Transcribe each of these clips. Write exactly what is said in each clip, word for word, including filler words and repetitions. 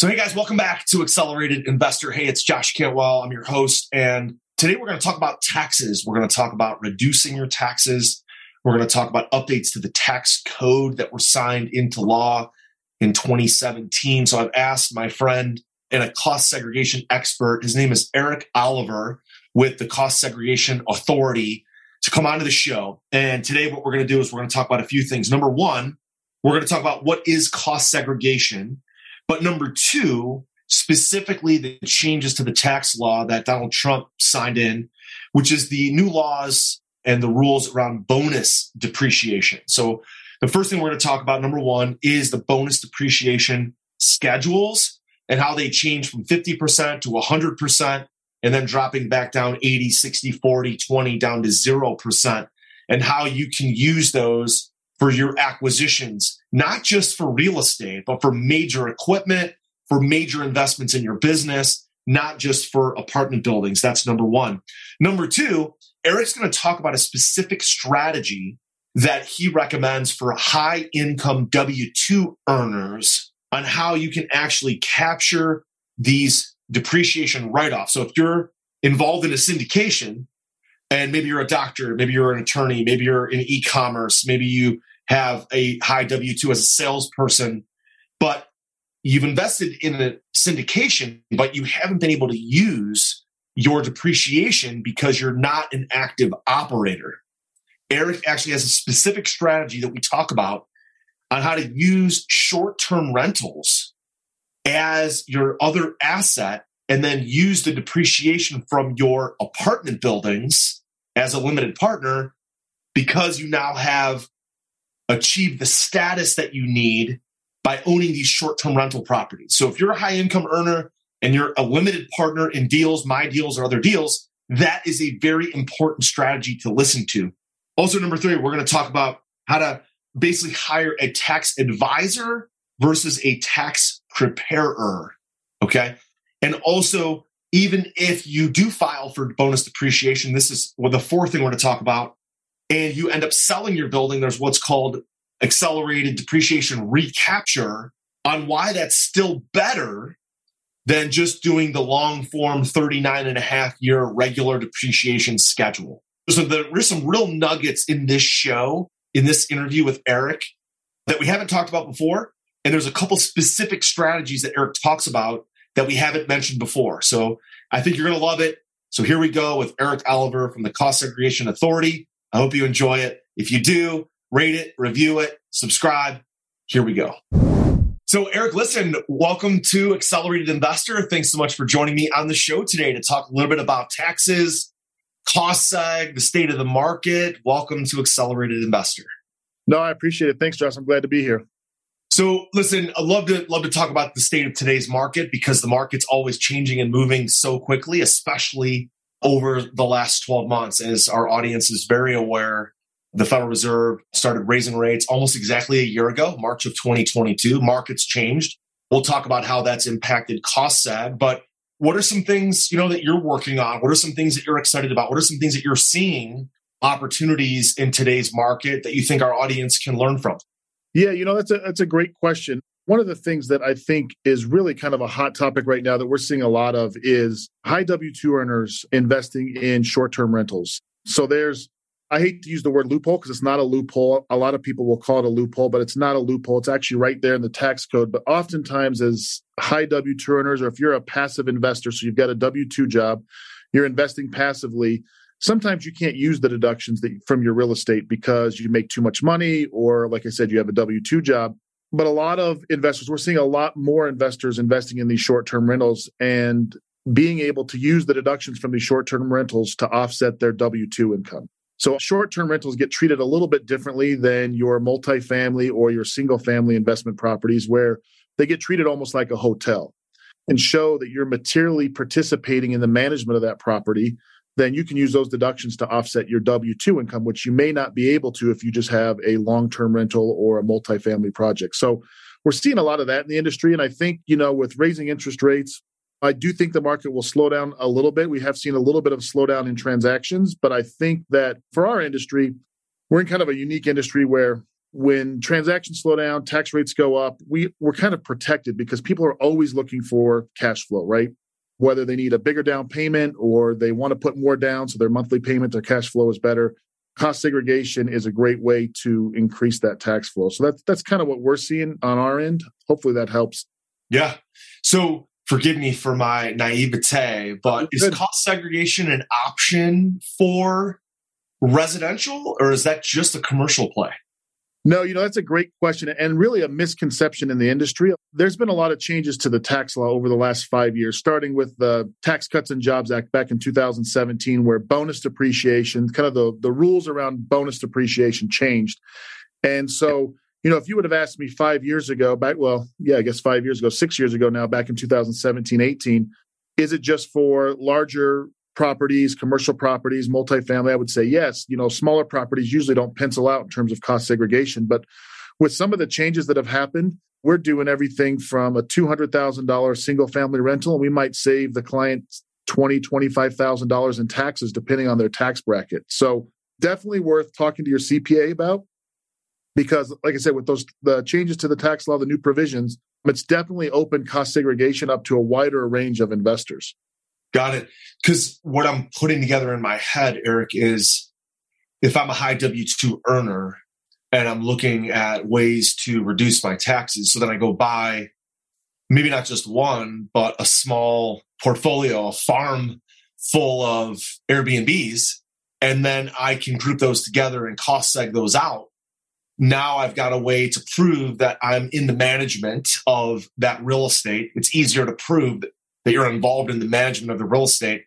So hey guys, welcome back to Accelerated Investor. Hey, it's Josh Cantwell. I'm your host. And today we're going to talk about taxes. We're going to talk about reducing your taxes. We're going to talk about updates to the tax code that were signed into law in twenty seventeen. So I've asked my friend and a cost segregation expert, his name is Erik Oliver with the Cost Segregation Authority, to come onto the show. And today what we're going to do is we're going to talk about a few things. Number one, we're going to talk about what is cost segregation. But number two, specifically the changes to the tax law that Donald Trump signed in, which is the new laws and the rules around bonus depreciation. So the first thing we're going to talk about, number one, is the bonus depreciation schedules and how they change from fifty percent to one hundred percent, and then dropping back down eighty, sixty, forty, twenty, down to zero percent, and how you can use those for your acquisitions, not just for real estate, but for major equipment, for major investments in your business, not just for apartment buildings. That's number one. Number two, Erik's going to talk about a specific strategy that he recommends for high income W two earners on how you can actually capture these depreciation write-offs. So if you're involved in a syndication, and maybe you're a doctor, maybe you're an attorney, maybe you're in e-commerce, maybe you have a high W two as a salesperson, but you've invested in a syndication, but you haven't been able to use your depreciation because you're not an active operator. Erik actually has a specific strategy that we talk about on how to use short-term rentals as your other asset and then use the depreciation from your apartment buildings as a limited partner, because you now have achieved the status that you need by owning these short-term rental properties. So if you're a high-income earner and you're a limited partner in deals, my deals or other deals, that is a very important strategy to listen to. Also, number three, we're going to talk about how to basically hire a tax advisor versus a tax preparer, okay? And also, even if you do file for bonus depreciation, this is well, the fourth thing we're going to talk about, and you end up selling your building, there's what's called accelerated depreciation recapture, on why that's still better than just doing the long form thirty-nine and a half year regular depreciation schedule. So there are some real nuggets in this show, in this interview with Erik, that we haven't talked about before. And there's a couple specific strategies that Erik talks about that we haven't mentioned before. So I think you're going to love it. So here we go with Erik Oliver from the Cost Segregation Authority. I hope you enjoy it. If you do, rate it, review it, subscribe. Here we go. So Erik, listen, welcome to Accelerated Investor. Thanks so much for joining me on the show today to talk a little bit about taxes, cost seg, the state of the market. Welcome to Accelerated Investor. No, I appreciate it. Thanks, Josh. I'm glad to be here. So listen, I love to love to talk about the state of today's market, because the market's always changing and moving so quickly, especially over the last twelve months. As our audience is very aware, the Federal Reserve started raising rates almost exactly a year ago, March of twenty twenty-two. Markets changed. We'll talk about how that's impacted cost seg, but what are some things, you know, that you're working on? What are some things that you're excited about? What are some things that you're seeing opportunities in today's market that you think our audience can learn from? Yeah, you know, that's a that's a great question. One of the things that I think is really kind of a hot topic right now that we're seeing a lot of is high W two earners investing in short-term rentals. So there's, I hate to use the word loophole because it's not a loophole. A lot of people will call it a loophole, but it's not a loophole. It's actually right there in the tax code. But oftentimes as high W two earners, or if you're a passive investor, so you've got a W two job, you're investing passively, sometimes you can't use the deductions that, from your real estate, because you make too much money, or like I said, you have a W two job. But a lot of investors, we're seeing a lot more investors investing in these short-term rentals and being able to use the deductions from these short-term rentals to offset their W two income. So short-term rentals get treated a little bit differently than your multifamily or your single-family investment properties, where they get treated almost like a hotel and show that you're materially participating in the management of that property. Then you can use those deductions to offset your W two income, which you may not be able to if you just have a long-term rental or a multifamily project. So we're seeing a lot of that in the industry. And I think, you know, with raising interest rates, I do think the market will slow down a little bit. We have seen a little bit of a slowdown in transactions, but I think that for our industry, we're in kind of a unique industry where when transactions slow down, tax rates go up, we, we're kind of protected because people are always looking for cash flow, right? Whether they need a bigger down payment or they want to put more down so their monthly payment, their cash flow is better. Cost segregation is a great way to increase that tax flow. So that's, that's kind of what we're seeing on our end. Hopefully that helps. Yeah. So forgive me for my naivete, but is cost segregation an option for residential, or is that just a commercial play? No, you know, that's a great question and really a misconception in the industry. There's been a lot of changes to the tax law over the last five years, starting with the Tax Cuts and Jobs Act back in two thousand seventeen, where bonus depreciation, kind of the, the rules around bonus depreciation changed. And so, you know, if you would have asked me five years ago, back, well, yeah, I guess five years ago, six years ago now, back in two thousand seventeen, eighteen, is it just for larger properties, commercial properties, multifamily? I would say yes. You know, smaller properties usually don't pencil out in terms of cost segregation. But with some of the changes that have happened, we're doing everything from a two hundred thousand dollars single family rental, and we might save the client twenty thousand dollars, twenty-five thousand dollars in taxes, depending on their tax bracket. So definitely worth talking to your C P A about, because like I said, with those the changes to the tax law, the new provisions, it's definitely opened cost segregation up to a wider range of investors. Got it. Because what I'm putting together in my head, Erik, is if I'm a high W two earner and I'm looking at ways to reduce my taxes, so then I go buy maybe not just one, but a small portfolio, a farm full of Airbnbs, and then I can group those together and cost seg those out. Now I've got a way to prove that I'm in the management of that real estate. It's easier to prove that that you're involved in the management of the real estate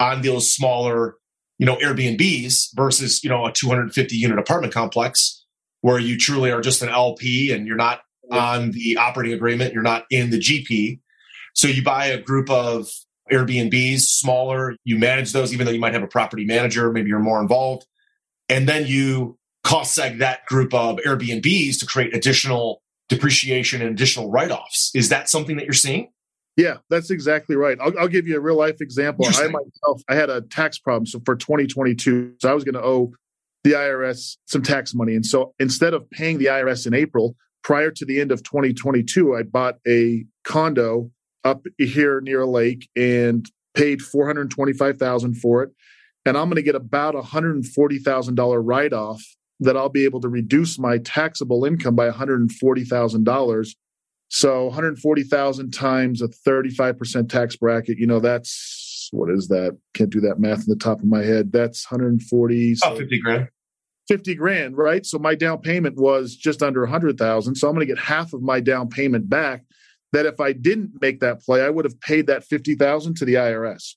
on those smaller, you know, Airbnbs versus, you know, a two hundred fifty unit apartment complex where you truly are just an L P and you're not on the operating agreement, you're not in the G P. So you buy a group of Airbnbs, smaller, you manage those, even though you might have a property manager, maybe you're more involved. And then you cost seg that group of Airbnbs to create additional depreciation and additional write-offs. Is that something that you're seeing? Yeah, that's exactly right. I'll, I'll give you a real life example. I myself, I had a tax problem. So for twenty twenty-two, so I was going to owe the I R S some tax money. And so instead of paying the I R S in April, prior to the end of twenty twenty-two, I bought a condo up here near a lake and paid four hundred twenty-five thousand dollars for it. And I'm going to get about one hundred forty thousand dollars write-off that I'll be able to reduce my taxable income by one hundred forty thousand dollars. So one hundred forty thousand times a thirty-five percent tax bracket, you know, that's, what is that? Can't do that math in the top of my head. That's one hundred forty. So oh, fifty grand. fifty grand, right? So my down payment was just under one hundred thousand. So I'm going to get half of my down payment back that if I didn't make that play, I would have paid that fifty thousand to the I R S.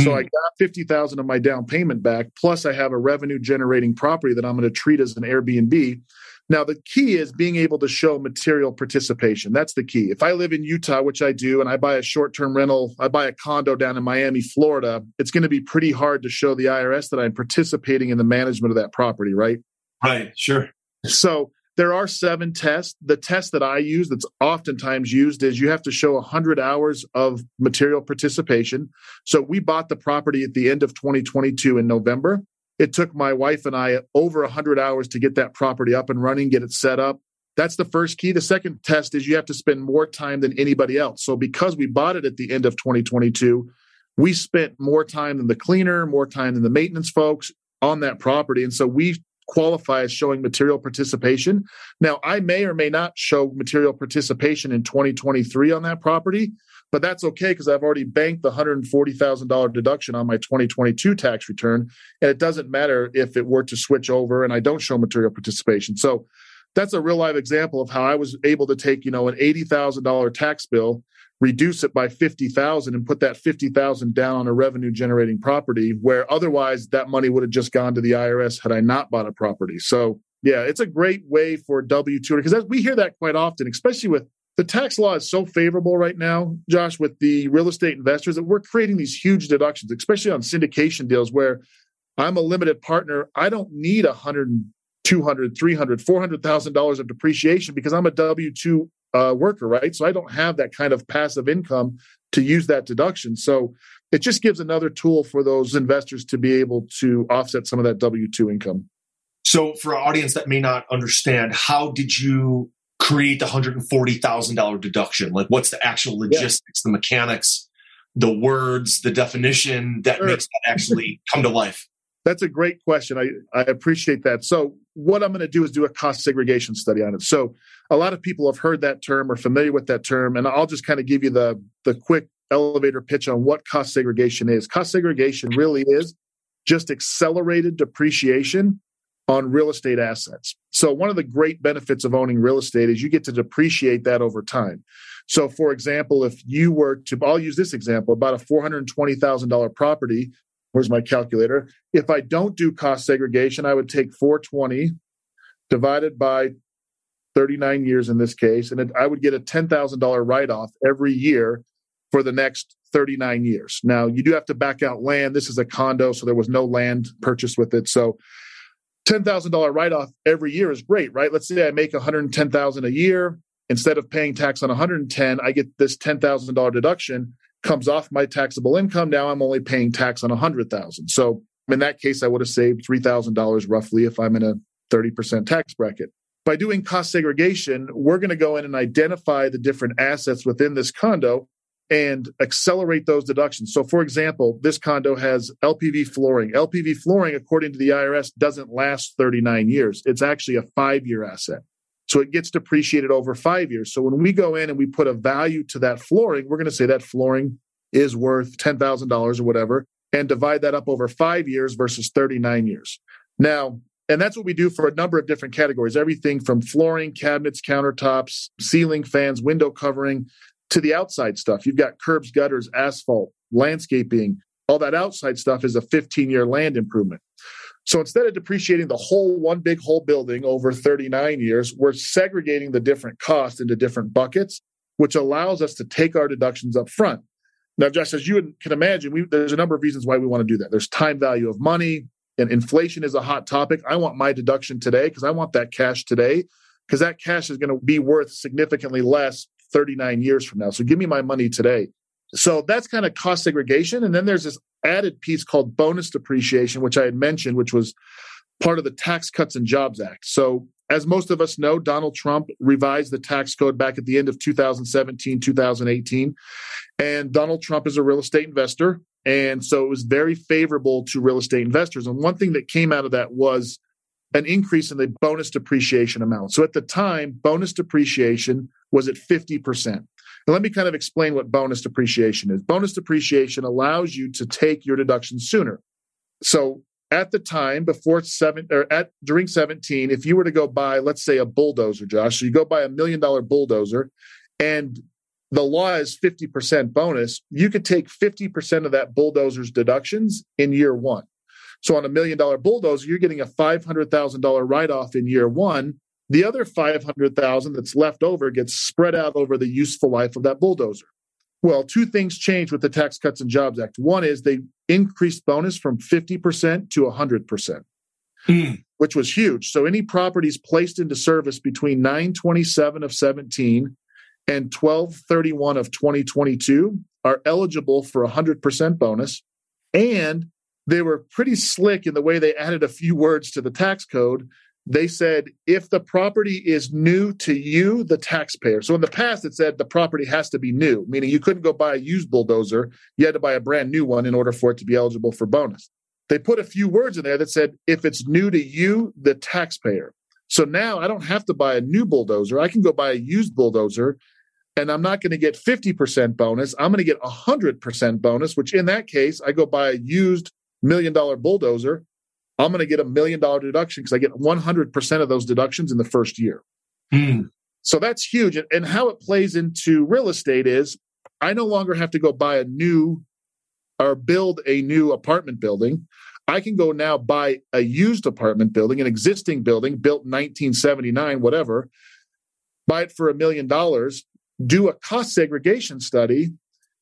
Mm-hmm. So I got fifty thousand of my down payment back. Plus I have a revenue generating property that I'm going to treat as an Airbnb. Now, the key is being able to show material participation. That's the key. If I live in Utah, which I do, and I buy a short-term rental, I buy a condo down in Miami, Florida, it's going to be pretty hard to show the I R S that I'm participating in the management of that property, right? Right, sure. So there are seven tests. The test that I use that's oftentimes used is you have to show one hundred hours of material participation. So we bought the property at the end of twenty twenty-two in November. It took my wife and I over one hundred hours to get that property up and running, get it set up. That's the first key. The second test is you have to spend more time than anybody else. So because we bought it at the end of twenty twenty-two, we spent more time than the cleaner, more time than the maintenance folks on that property. And so we qualify as showing material participation. Now, I may or may not show material participation in twenty twenty-three on that property, but that's okay because I've already banked the one hundred forty thousand dollars deduction on my twenty twenty-two tax return. And it doesn't matter if it were to switch over and I don't show material participation. So that's a real live example of how I was able to take, you know, an eighty thousand dollars tax bill, reduce it by fifty thousand dollars and put that fifty thousand dollars down on a revenue generating property where otherwise that money would have just gone to the I R S had I not bought a property. So yeah, it's a great way for W two, because we hear that quite often, especially with the tax law is so favorable right now, Josh, with the real estate investors that we're creating these huge deductions, especially on syndication deals where I'm a limited partner. I don't need one hundred, two hundred, three hundred, four hundred thousand dollars of depreciation because I'm a W two uh, worker, right? So I don't have that kind of passive income to use that deduction. So it just gives another tool for those investors to be able to offset some of that W two income. So for our audience that may not understand, how did you create the one hundred forty thousand dollars deduction? Like, what's the actual logistics, yeah. the mechanics, the words, the definition that sure. makes that actually come to life? That's a great question. I, I appreciate that. So what I'm going to do is do a cost segregation study on it. So a lot of people have heard that term or familiar with that term, and I'll just kind of give you the, the quick elevator pitch on what cost segregation is. Cost segregation really is just accelerated depreciation on real estate assets. So one of the great benefits of owning real estate is you get to depreciate that over time. So for example, if you were to, I'll use this example, about a four hundred twenty thousand dollars property, where's my calculator? If I don't do cost segregation, I would take four hundred twenty divided by thirty-nine years in this case, and it, I would get a ten thousand dollars write-off every year for the next thirty-nine years. Now, you do have to back out land. This is a condo, so there was no land purchased with it. So ten thousand dollars write-off every year is great, right? Let's say I make one hundred ten thousand dollars a year. Instead of paying tax on one hundred ten thousand dollars, I get this ten thousand dollars deduction, comes off my taxable income. Now I'm only paying tax on one hundred thousand dollars. So in that case, I would have saved three thousand dollars roughly if I'm in a thirty percent tax bracket. By doing cost segregation, we're going to go in and identify the different assets within this condo and accelerate those deductions. So for example, this condo has L P V flooring. L P V flooring, according to the I R S, doesn't last thirty-nine years. It's actually a five-year asset. So it gets depreciated over five years. So when we go in and we put a value to that flooring, we're going to say that flooring is worth ten thousand dollars or whatever, and divide that up over five years versus thirty-nine years. Now, and that's what we do for a number of different categories, everything from flooring, cabinets, countertops, ceiling fans, window covering, to the outside stuff. You've got curbs, gutters, asphalt, landscaping. All that outside stuff is a fifteen-year land improvement. So instead of depreciating the whole one big whole building over thirty-nine years, we're segregating the different costs into different buckets, which allows us to take our deductions up front. Now, Josh, as you can imagine, we, there's a number of reasons why we want to do that. There's time value of money, and inflation is a hot topic. I want my deduction today because I want that cash today, because that cash is going to be worth significantly less thirty-nine years from now. So give me my money today. So that's kind of cost segregation. And then there's this added piece called bonus depreciation, which I had mentioned, which was part of the Tax Cuts and Jobs Act. So as most of us know, Donald Trump revised the tax code back at the end of two thousand seventeen, two thousand eighteen. And Donald Trump is a real estate investor. And so it was very favorable to real estate investors. And one thing that came out of that was an increase in the bonus depreciation amount. So at the time, bonus depreciation was at fifty percent. And let me kind of explain what bonus depreciation is. Bonus depreciation allows you to take your deductions sooner. So at the time, before seven or at during seventeen, if you were to go buy, let's say, a bulldozer, Josh, so you go buy a million dollar bulldozer, and the law is fifty percent bonus, you could take fifty percent of that bulldozer's deductions in year one. So on a million-dollar bulldozer, you're getting a five hundred thousand dollars write-off in year one. The other five hundred thousand dollars that's left over gets spread out over the useful life of that bulldozer. Well, two things changed with the Tax Cuts and Jobs Act. One is they increased bonus from fifty percent to one hundred percent, mm. which was huge. So any properties placed into service between nine twenty-seven of seventeen and twelve thirty-one of twenty twenty-two are eligible for one hundred percent bonus. And they were pretty slick in the way they added a few words to the tax code. They said, if the property is new to you, the taxpayer. So in the past, it said the property has to be new, meaning you couldn't go buy a used bulldozer. You had to buy a brand new one in order for it to be eligible for bonus. They put a few words in there that said, if it's new to you, the taxpayer. So now I don't have to buy a new bulldozer. I can go buy a used bulldozer, and I'm not going to get fifty percent bonus. I'm going to get one hundred percent bonus, which in that case, I go buy a used million dollar bulldozer, I'm going to get a million dollar deduction because I get one hundred percent of those deductions in the first year. Mm. So that's huge. And how it plays into real estate is I no longer have to go buy a new or build a new apartment building. I can go now buy a used apartment building, an existing building built in nineteen seventy-nine, whatever, buy it for a million dollars, do a cost segregation study,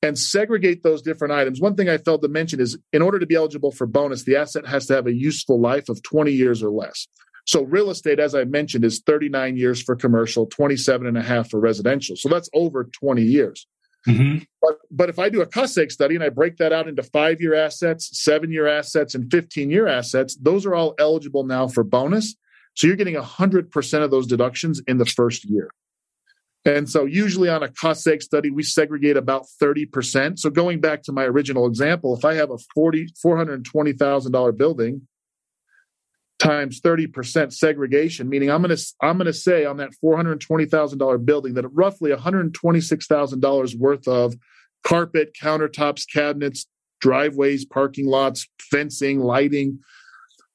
and segregate those different items. One thing I failed to mention is in order to be eligible for bonus, the asset has to have a useful life of twenty years or less. So real estate, as I mentioned, is thirty-nine years for commercial, twenty-seven and a half for residential. So that's over twenty years. Mm-hmm. But But if I do a cost seg study and I break that out into five-year assets, seven-year assets, and fifteen-year assets, those are all eligible now for bonus. So you're getting one hundred percent of those deductions in the first year. And so usually on a cost seg study, we segregate about thirty percent. So going back to my original example, if I have a forty, four hundred twenty thousand dollars building times thirty percent segregation, meaning I'm going to I'm going to say on that four hundred twenty thousand dollars building that roughly one hundred twenty-six thousand dollars worth of carpet, countertops, cabinets, driveways, parking lots, fencing, lighting, one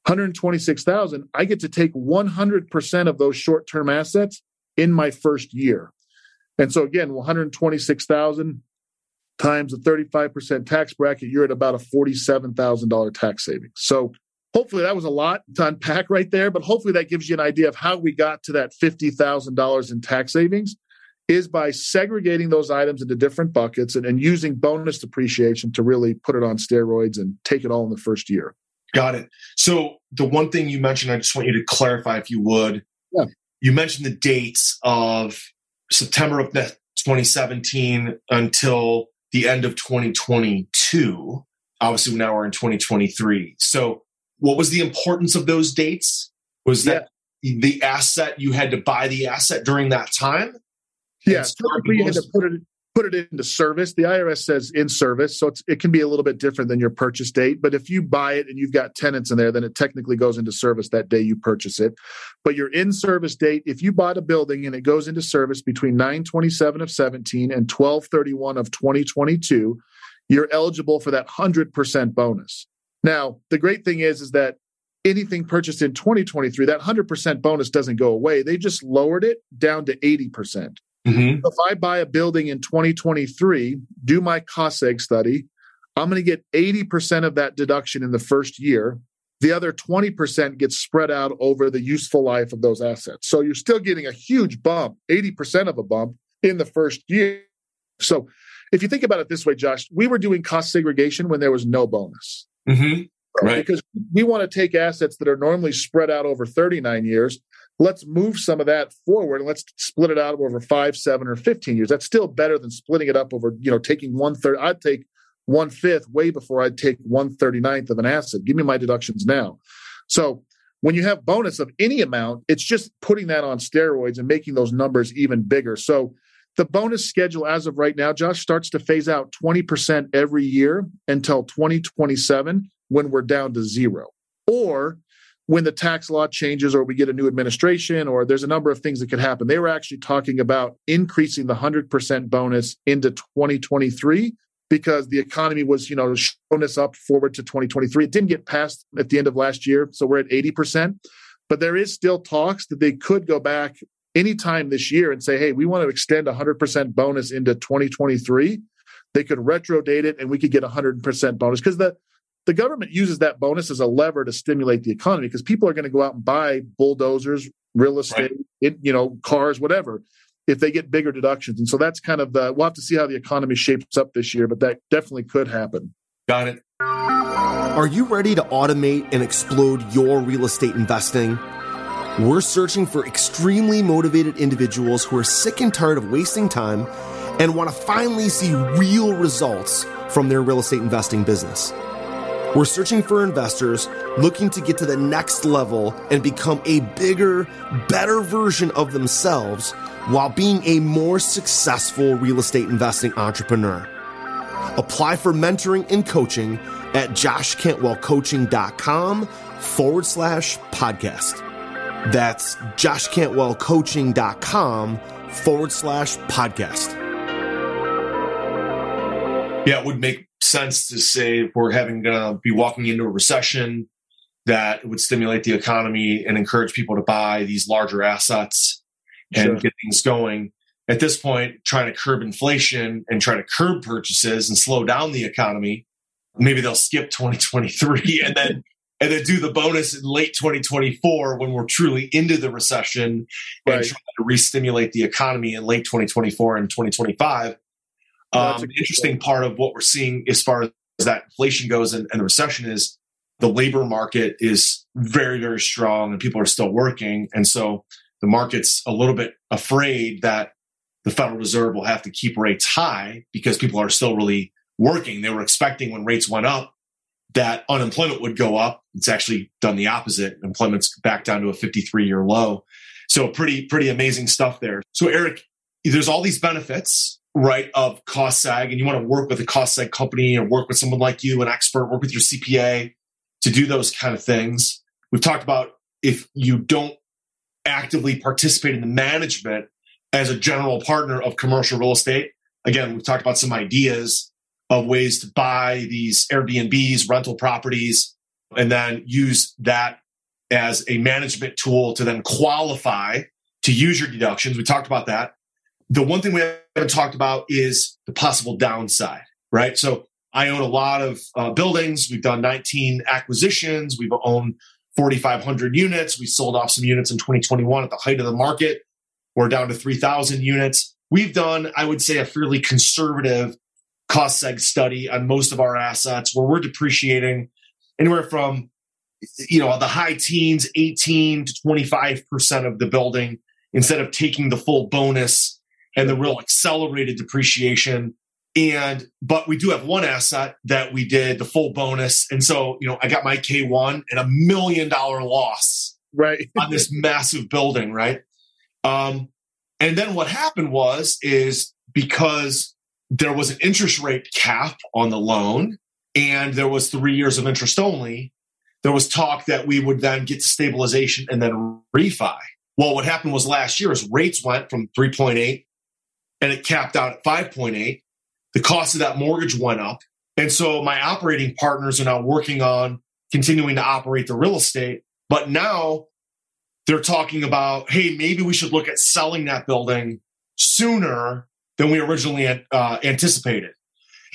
hundred twenty-six thousand dollars, I get to take one hundred percent of those short-term assets in my first year. And so again, one hundred twenty-six thousand dollars times the thirty-five percent tax bracket, you're at about a forty-seven thousand dollars tax savings. So hopefully that was a lot to unpack right there, but hopefully that gives you an idea of how we got to that fifty thousand dollars in tax savings is by segregating those items into different buckets and, and using bonus depreciation to really put it on steroids and take it all in the first year. Got it. So the one thing you mentioned, I just want you to clarify if you would. Yeah. You mentioned the dates of September of twenty seventeen until the end of twenty twenty-two. Obviously, now we're in twenty twenty-three. So what was the importance of those dates? Was that yeah. the asset, you had to buy the asset during that time? Yeah, typically you had to put it, put it into service. The I R S says in service, so it's, it can be a little bit different than your purchase date. But if you buy it and you've got tenants in there, then it technically goes into service that day you purchase it. But your in-service date, if you bought a building and it goes into service between nine twenty-seven of seventeen and twelve thirty-one of twenty twenty-two, you're eligible for that one hundred percent bonus. Now, the great thing is, is that anything purchased in twenty twenty-three, that one hundred percent bonus doesn't go away. They just lowered it down to eighty percent. Mm-hmm. So if I buy a building in twenty twenty-three, do my cost seg study, I'm going to get eighty percent of that deduction in the first year. The other twenty percent gets spread out over the useful life of those assets. So you're still getting a huge bump, eighty percent of a bump in the first year. So if you think about it this way, Josh, we were doing cost segregation when there was no bonus. Mm-hmm. Right. Because we want to take assets that are normally spread out over thirty-nine years. Let's move some of that forward and let's split it out over five, seven, or fifteen years. That's still better than splitting it up over, you know, taking one third. I'd take one fifth way before I'd take one thirty-ninth of an asset. Give me my deductions now. So when you have bonus of any amount, it's just putting that on steroids and making those numbers even bigger. So the bonus schedule as of right now, Josh, starts to phase out twenty percent every year until twenty twenty-seven when we're down to zero. Or when the tax law changes or we get a new administration or there's a number of things that could happen. They were actually talking about increasing the one hundred percent bonus into twenty twenty-three because the economy was, you know, showing us up forward to twenty twenty-three. It didn't get passed at the end of last year, so we're at eighty percent. But there is still talks that they could go back anytime this year and say, hey, we want to extend one hundred percent bonus into twenty twenty-three. They could retro date it and we could get one hundred percent bonus because the The government uses that bonus as a lever to stimulate the economy because people are going to go out and buy bulldozers, real estate, right. it, you know, cars, whatever, if they get bigger deductions. And so that's kind of the, we'll have to see how the economy shapes up this year, but that definitely could happen. Got it. Are you ready to automate and explode your real estate investing? We're searching for extremely motivated individuals who are sick and tired of wasting time and want to finally see real results from their real estate investing business. We're searching for investors looking to get to the next level and become a bigger, better version of themselves while being a more successful real estate investing entrepreneur. Apply for mentoring and coaching at joshcantwellcoaching.com forward slash podcast. That's joshcantwellcoaching.com forward slash podcast. Yeah, it would make sense to say if we're having going to be walking into a recession that it would stimulate the economy and encourage people to buy these larger assets and sure. get things going. At this point, trying to curb inflation and try to curb purchases and slow down the economy, maybe they'll skip twenty twenty-three and then and then do the bonus in late twenty twenty-four when we're truly into the recession right. and try to re-stimulate the economy in late twenty twenty-four and twenty twenty-five. Um, an interesting part of what we're seeing as far as that inflation goes and, and the recession is the labor market is very, very strong and people are still working. And so the market's a little bit afraid that the Federal Reserve will have to keep rates high because people are still really working. They were expecting when rates went up that unemployment would go up. It's actually done the opposite. Employment's back down to a fifty-three year low. So pretty, pretty amazing stuff there. So Erik, there's all these benefits, right, of cost seg, and you want to work with a cost seg company or work with someone like you, an expert, work with your C P A to do those kind of things. We've talked about if you don't actively participate in the management as a general partner of commercial real estate. Again, we've talked about some ideas of ways to buy these Airbnbs, rental properties, and then use that as a management tool to then qualify to use your deductions. We talked about that. The one thing we haven't talked about is the possible downside, right? So I own a lot of uh, buildings. We've done nineteen acquisitions. We've owned four thousand five hundred units. We sold off some units in twenty twenty-one at the height of the market. We're down to three thousand units. We've done, I would say, a fairly conservative cost seg study on most of our assets where we're depreciating anywhere from, you know, the high teens, eighteen to twenty-five percent of the building instead of taking the full bonus and the real accelerated depreciation. And, but we do have one asset that we did the full bonus. And so, you know, I got my K one and a million dollar loss right on this massive building, right? Um, and then what happened was, is because there was an interest rate cap on the loan and there was three years of interest only, there was talk that we would then get to stabilization and then refi. Well, what happened was last year is rates went from three point eight and it capped out at five point eight. The cost of that mortgage went up. And so my operating partners are now working on continuing to operate the real estate, but now they're talking about, hey, maybe we should look at selling that building sooner than we originally uh, anticipated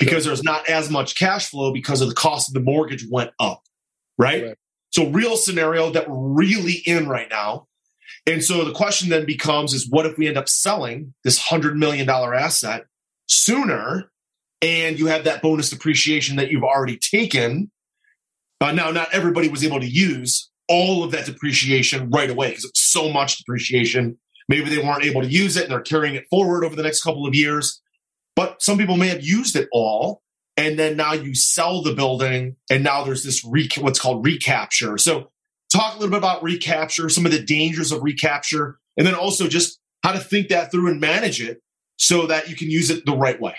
because there's not as much cash flow because of the cost of the mortgage went up, right? right? So real scenario that we're really in right now. And so the question then becomes is what if we end up selling this one hundred million dollars asset sooner and you have that bonus depreciation that you've already taken? Uh, now, not everybody was able to use all of that depreciation right away because it was so much depreciation. Maybe they weren't able to use it and they're carrying it forward over the next couple of years. But some people may have used it all. And then now you sell the building and now there's this re- what's called recapture. So talk a little bit about recapture, some of the dangers of recapture, and then also just how to think that through and manage it so that you can use it the right way.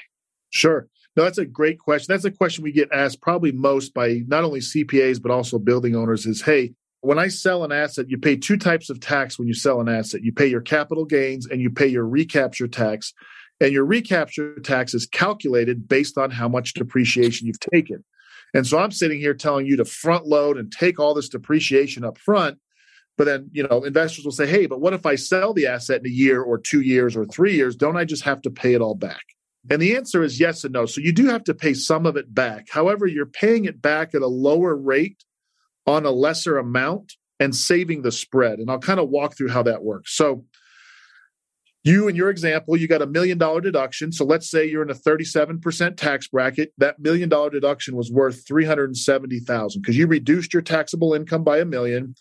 Sure. No, that's a great question. That's a question we get asked probably most by not only C P As, but also building owners is, hey, when I sell an asset, you pay two types of tax when you sell an asset. You pay your capital gains and you pay your recapture tax. And your recapture tax is calculated based on how much depreciation you've taken. And so I'm sitting here telling you to front load and take all this depreciation up front. But then, you know, investors will say, hey, but what if I sell the asset in a year or two years or three years? Don't I just have to pay it all back? And the answer is yes and no. So you do have to pay some of it back. However, you're paying it back at a lower rate on a lesser amount and saving the spread. And I'll kind of walk through how that works. So you, in your example, you got a million dollar deduction. So let's say you're in a thirty-seven percent tax bracket. That million dollar deduction was worth three hundred seventy thousand dollars because you reduced your taxable income by a million.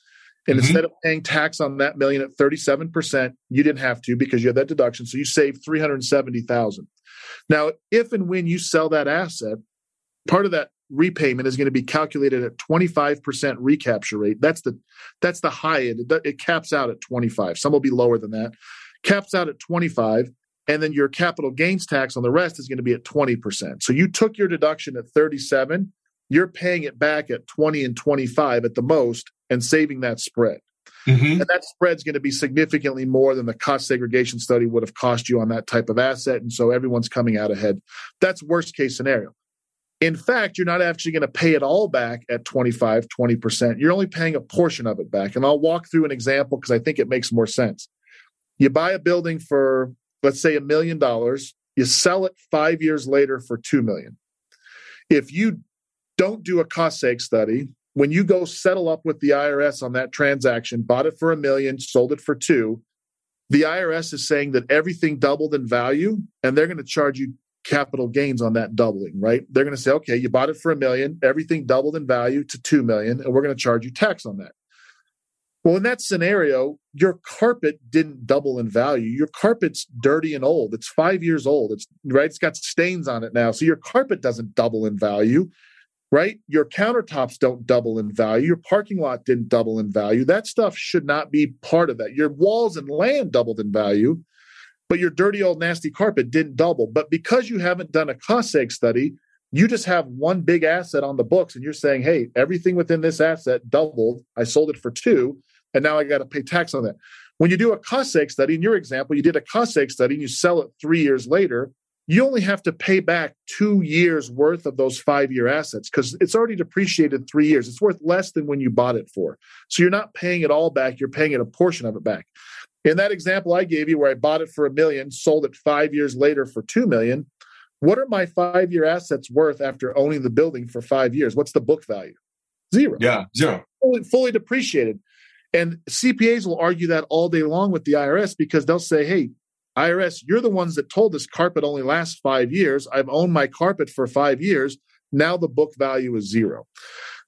And mm-hmm. instead of paying tax on that million at thirty-seven percent, you didn't have to because you had that deduction. So you saved three hundred seventy thousand dollars. Now, if and when you sell that asset, part of that repayment is going to be calculated at twenty-five percent recapture rate. That's the that's the high end. It, it caps out at twenty-five. Some will be lower than that. Caps out at twenty-five, and then your capital gains tax on the rest is going to be at twenty percent. So you took your deduction at thirty-seven, you're paying it back at twenty and twenty-five at the most and saving that spread. Mm-hmm. And that spread's going to be significantly more than the cost segregation study would have cost you on that type of asset, and so everyone's coming out ahead. That's worst case scenario. In fact, you're not actually going to pay it all back at twenty-five, twenty percent. You're only paying a portion of it back. And I'll walk through an example because I think it makes more sense. You buy a building for, let's say, a million dollars. You sell it five years later for two million dollars. If you don't do a cost seg study, when you go settle up with the I R S on that transaction, bought it for a million, sold it for two, the I R S is saying that everything doubled in value, and they're going to charge you capital gains on that doubling, right? They're going to say, okay, you bought it for a million, everything doubled in value to two million, and we're going to charge you tax on that. Well, in that scenario, your carpet didn't double in value. Your carpet's dirty and old. It's five years old. It's right. It's got stains on it now. So your carpet doesn't double in value, right? Your countertops don't double in value. Your parking lot didn't double in value. That stuff should not be part of that. Your walls and land doubled in value, but your dirty old nasty carpet didn't double. But because you haven't done a cost seg study, you just have one big asset on the books and you're saying, hey, everything within this asset doubled. I sold it for two, and now I got to pay tax on that. When you do a cost seg study, in your example, you did a cost seg study and you sell it three years later, you only have to pay back two years worth of those five-year assets because it's already depreciated three years. It's worth less than when you bought it for. So you're not paying it all back. You're paying it a portion of it back. In that example I gave you where I bought it for a million, sold it five years later for two million dollars, what are my five-year assets worth after owning the building for five years? What's the book value? Zero. Yeah, zero. Fully, fully depreciated. And C P As will argue that all day long with the I R S because they'll say, hey, I R S, you're the ones that told us carpet only lasts five years. I've owned my carpet for five years. Now the book value is zero.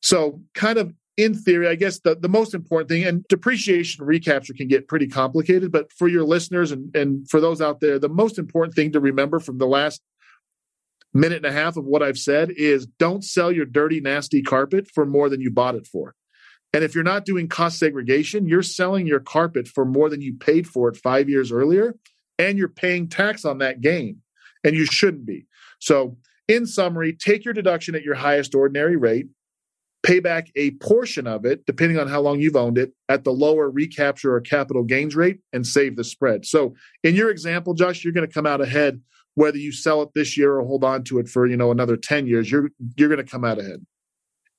So kind of in theory, I guess the, the most important thing, and depreciation recapture can get pretty complicated, but for your listeners and, and for those out there, the most important thing to remember from the last minute and a half of what I've said is don't sell your dirty, nasty carpet for more than you bought it for. And if you're not doing cost segregation, you're selling your carpet for more than you paid for it five years earlier, and you're paying tax on that gain, and you shouldn't be. So in summary, take your deduction at your highest ordinary rate, pay back a portion of it, depending on how long you've owned it, at the lower recapture or capital gains rate, and save the spread. So in your example, Josh, you're going to come out ahead whether you sell it this year or hold on to it for, you know, another ten years, you're you're going to come out ahead.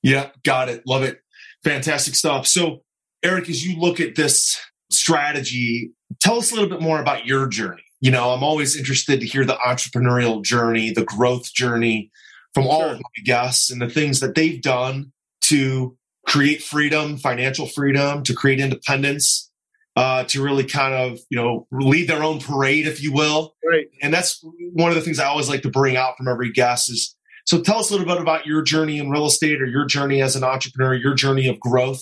Yeah, got it. Love it. Fantastic stuff. So, Erik, as you look at this strategy, tell us a little bit more about your journey. You know, I'm always interested to hear the entrepreneurial journey, the growth journey from all sure. of my guests and the things that they've done to create freedom, financial freedom, to create independence. Uh, to really kind of, you know, lead their own parade, if you will. Right. And that's one of the things I always like to bring out from every guest is, so tell us a little bit about your journey in real estate or your journey as an entrepreneur, your journey of growth.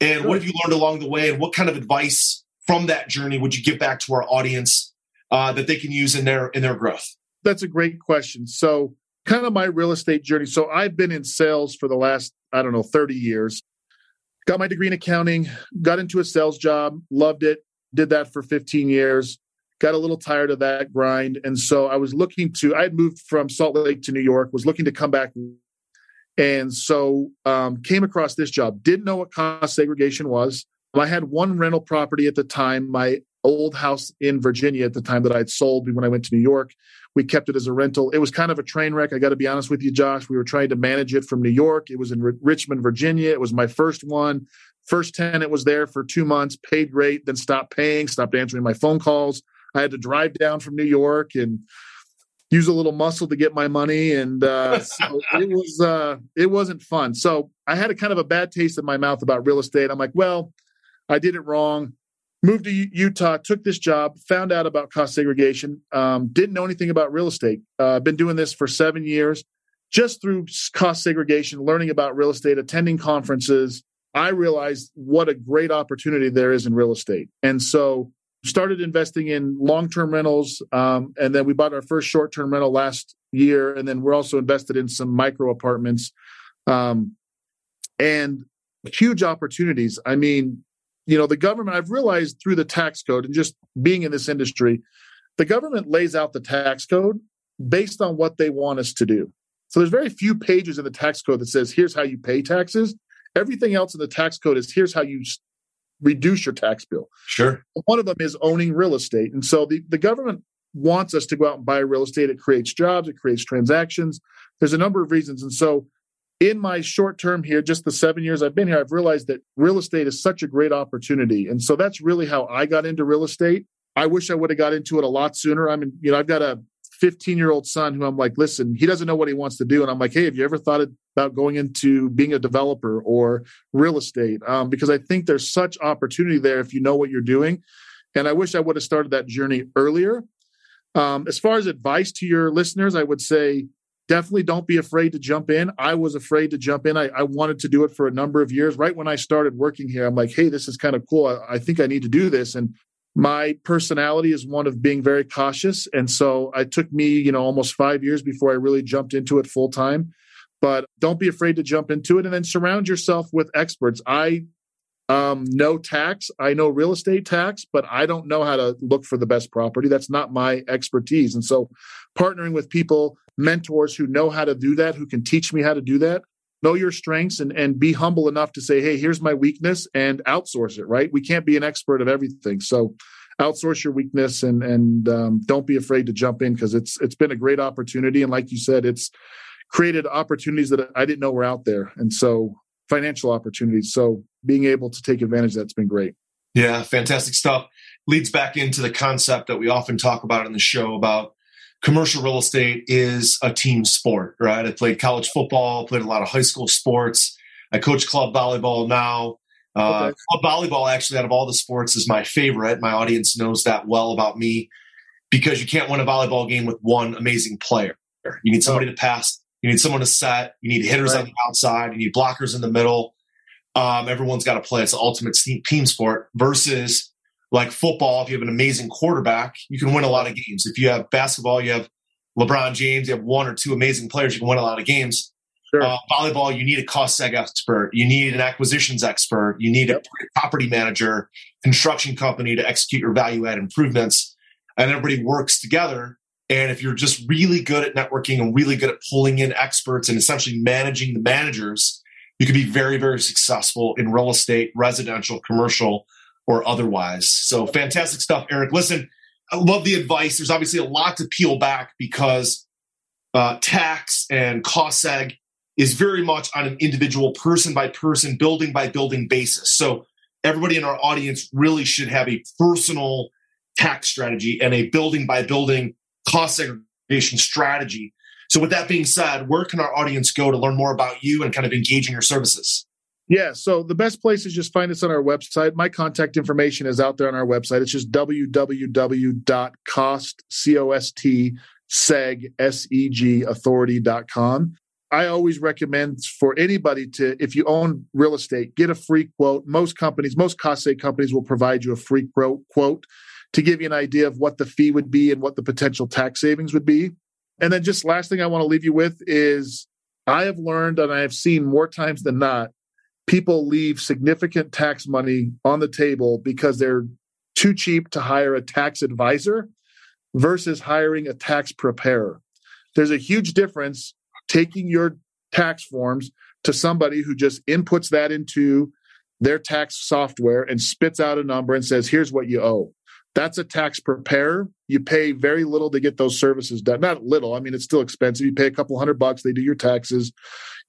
And sure. what have you learned along the way? And what kind of advice from that journey would you give back to our audience uh, that they can use in their in their growth? That's a great question. So kind of my real estate journey. So I've been in sales for the last, I don't know, thirty years. Got my degree in accounting, got into a sales job, loved it, did that for fifteen years, got a little tired of that grind. And so I was looking to, I had moved from Salt Lake to New York, was looking to come back. And so um, came across this job, didn't know what cost segregation was. I had one rental property at the time, my old house in Virginia at the time that I'd sold when I went to New York. We kept it as a rental. It was kind of a train wreck. I got to be honest with you, Josh. We were trying to manage it from New York. It was in R- Richmond, Virginia. It was my first one. First tenant was there for two months, paid great, then stopped paying, stopped answering my phone calls. I had to drive down from New York and use a little muscle to get my money. And uh, so it was, uh, it wasn't fun. So I had a kind of a bad taste in my mouth about real estate. I'm like, well, I did it wrong. Moved to Utah, took this job, found out about cost segregation, um, didn't know anything about real estate. I've uh, been doing this for seven years, just through cost segregation, learning about real estate, attending conferences. I realized what a great opportunity there is in real estate. And so started investing in long-term rentals. Um, and then we bought our first short-term rental last year. And then we're also invested in some micro apartments um, and huge opportunities. I mean, you know, the government, I've realized through the tax code and just being in this industry, the government lays out the tax code based on what they want us to do. So there's very few pages in the tax code that says, here's how you pay taxes. Everything else in the tax code is, here's how you reduce your tax bill. Sure. One of them is owning real estate. And so the, the government wants us to go out and buy real estate. It creates jobs. It creates transactions. There's a number of reasons. And so in my short term here, just the seven years I've been here, I've realized that real estate is such a great opportunity. And so that's really how I got into real estate. I wish I would have got into it a lot sooner. I mean, you know, I've got a fifteen-year-old son who I'm like, listen, he doesn't know what he wants to do. And I'm like, hey, have you ever thought about going into being a developer or real estate? Um, because I think there's such opportunity there if you know what you're doing. And I wish I would have started that journey earlier. Um, as far as advice to your listeners, I would say, definitely don't be afraid to jump in. I was afraid to jump in. I, I wanted to do it for a number of years. Right when I started working here, I'm like, hey, this is kind of cool. I, I think I need to do this. And my personality is one of being very cautious. And so it took me, you know, almost five years before I really jumped into it full time. But don't be afraid to jump into it, and then surround yourself with experts. I um, know tax. I know real estate tax, but I don't know how to look for the best property. That's not my expertise. And so partnering with people, mentors who know how to do that, who can teach me how to do that, know your strengths and, and be humble enough to say, hey, here's my weakness, and outsource it, right? We can't be an expert at everything. So outsource your weakness, and and um, don't be afraid to jump in, because it's it's been a great opportunity. And like you said, it's created opportunities that I didn't know were out there. And so financial opportunities. So being able to take advantage of that's been great. Yeah, fantastic stuff. Leads back into the concept that we often talk about on the show about commercial real estate is a team sport, right? I played college football, played a lot of high school sports. I coach club volleyball now. Uh, okay. Club volleyball, actually, out of all the sports, is my favorite. My audience knows that well about me, because you can't win a volleyball game with one amazing player. You need somebody to pass. You need someone to set. You need hitters right on the outside. You need blockers in the middle. Um, everyone's got to play. It's the ultimate team sport. Versus like football, if you have an amazing quarterback, you can win a lot of games. If you have basketball, you have LeBron James, you have one or two amazing players, you can win a lot of games. Sure. Uh, volleyball, you need a cost seg expert. You need an acquisitions expert. You need yep. a property manager, construction company to execute your value add improvements. And everybody works together. And if you're just really good at networking and really good at pulling in experts and essentially managing the managers, you can be very, very successful in real estate, residential, commercial, or otherwise. So fantastic stuff, Erik. Listen, I love the advice. There's obviously a lot to peel back, because uh, tax and cost seg is very much on an individual, person by person, building by building basis. So everybody in our audience really should have a personal tax strategy and a building by building cost segregation strategy. So with that being said, where can our audience go to learn more about you and kind of engage in your services? Yeah, so the best place is just find us on our website. My contact information is out there on our website. It's just w w w dot cost seg authority dot com. I always recommend for anybody to, if you own real estate, get a free quote. Most companies, most cost seg companies will provide you a free quote to give you an idea of what the fee would be and what the potential tax savings would be. And then just last thing I want to leave you with is I have learned, and I have seen more times than not, people leave significant tax money on the table because they're too cheap to hire a tax advisor versus hiring a tax preparer. There's a huge difference taking your tax forms to somebody who just inputs that into their tax software and spits out a number and says, here's what you owe. That's a tax preparer. You pay very little to get those services done. Not little. I mean, it's still expensive. You pay a couple hundred bucks. They do your taxes.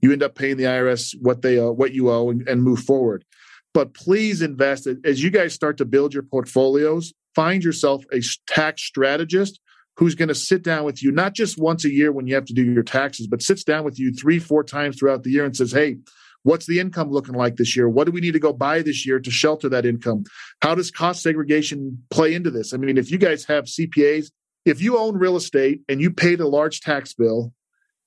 You end up paying the I R S what they uh, what you owe and, and move forward. But please invest. As you guys start to build your portfolios, find yourself a tax strategist who's going to sit down with you, not just once a year when you have to do your taxes, but sits down with you three, four times throughout the year and says, hey, what's the income looking like this year? What do we need to go buy this year to shelter that income? How does cost segregation play into this? I mean, if you guys have C P As, if you own real estate and you paid a large tax bill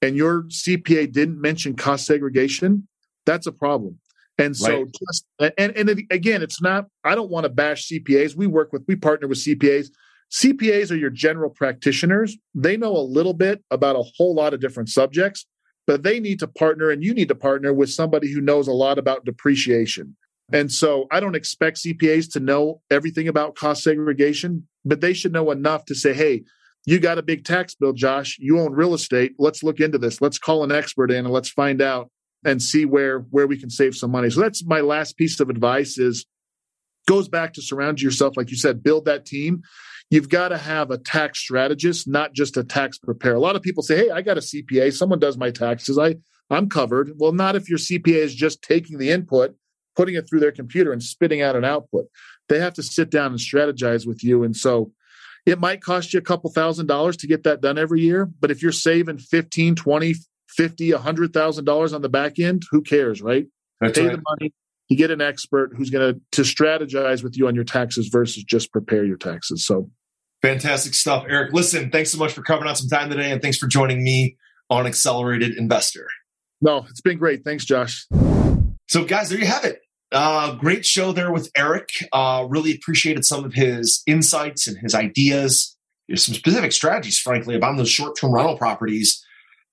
and your C P A didn't mention cost segregation, that's a problem. And so, right. just, and, and again, it's not, I don't want to bash C P As. We work with, we partner with C P As. C P As are your general practitioners. They know a little bit about a whole lot of different subjects. But they need to partner, and you need to partner with somebody who knows a lot about depreciation. And so I don't expect C P As to know everything about cost segregation, but they should know enough to say, hey, you got a big tax bill, Josh. You own real estate. Let's look into this. Let's call an expert in and let's find out and see where, where we can save some money. So that's my last piece of advice is goes back to surround yourself. Like you said, build that team. You've got to have a tax strategist, not just a tax preparer. A lot of people say, hey, I got a C P A. Someone does my taxes. I, I'm covered. Well, not if your C P A is just taking the input, putting it through their computer and spitting out an output. They have to sit down and strategize with you. And so it might cost you a couple thousand dollars to get that done every year. But if you're saving fifteen, twenty, fifty, one hundred thousand dollars on the back end, who cares, right? That's Pay right. the money. You get an expert who's going to strategize with you on your taxes versus just prepare your taxes. So fantastic stuff, Erik. Listen, thanks so much for covering out some time today, and thanks for joining me on Accelerated Investor. No, it's been great. Thanks, Josh. So guys, there you have it. Uh, great show there with Erik. Uh, really appreciated some of his insights and his ideas. There's some specific strategies, frankly, about those short-term rental properties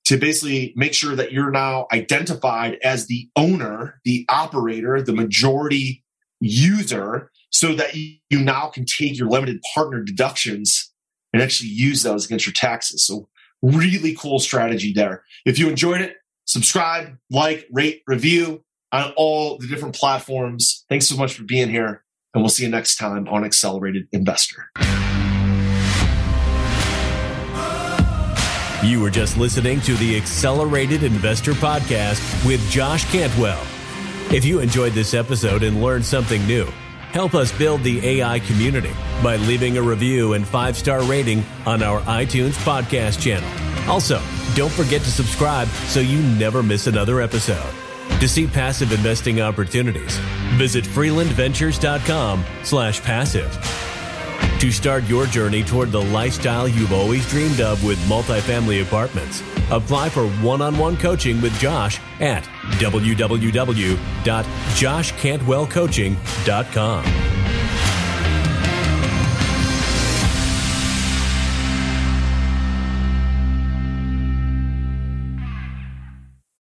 to basically make sure that you're now identified as the owner, the operator, the majority user, so that you now can take your limited partner deductions and actually use those against your taxes. So really cool strategy there. If you enjoyed it, subscribe, like, rate, review on all the different platforms. Thanks so much for being here, and we'll see you next time on Accelerated Investor. You were just listening to the Accelerated Investor Podcast with Josh Cantwell. If you enjoyed this episode and learned something new, help us build the A I community by leaving a review and five-star rating on our iTunes podcast channel. Also, don't forget to subscribe so you never miss another episode. To see passive investing opportunities, visit freelandventures.com slash passive. To start your journey toward the lifestyle you've always dreamed of with multifamily apartments, apply for one-on-one coaching with Josh at w w w dot josh cantwell coaching dot com.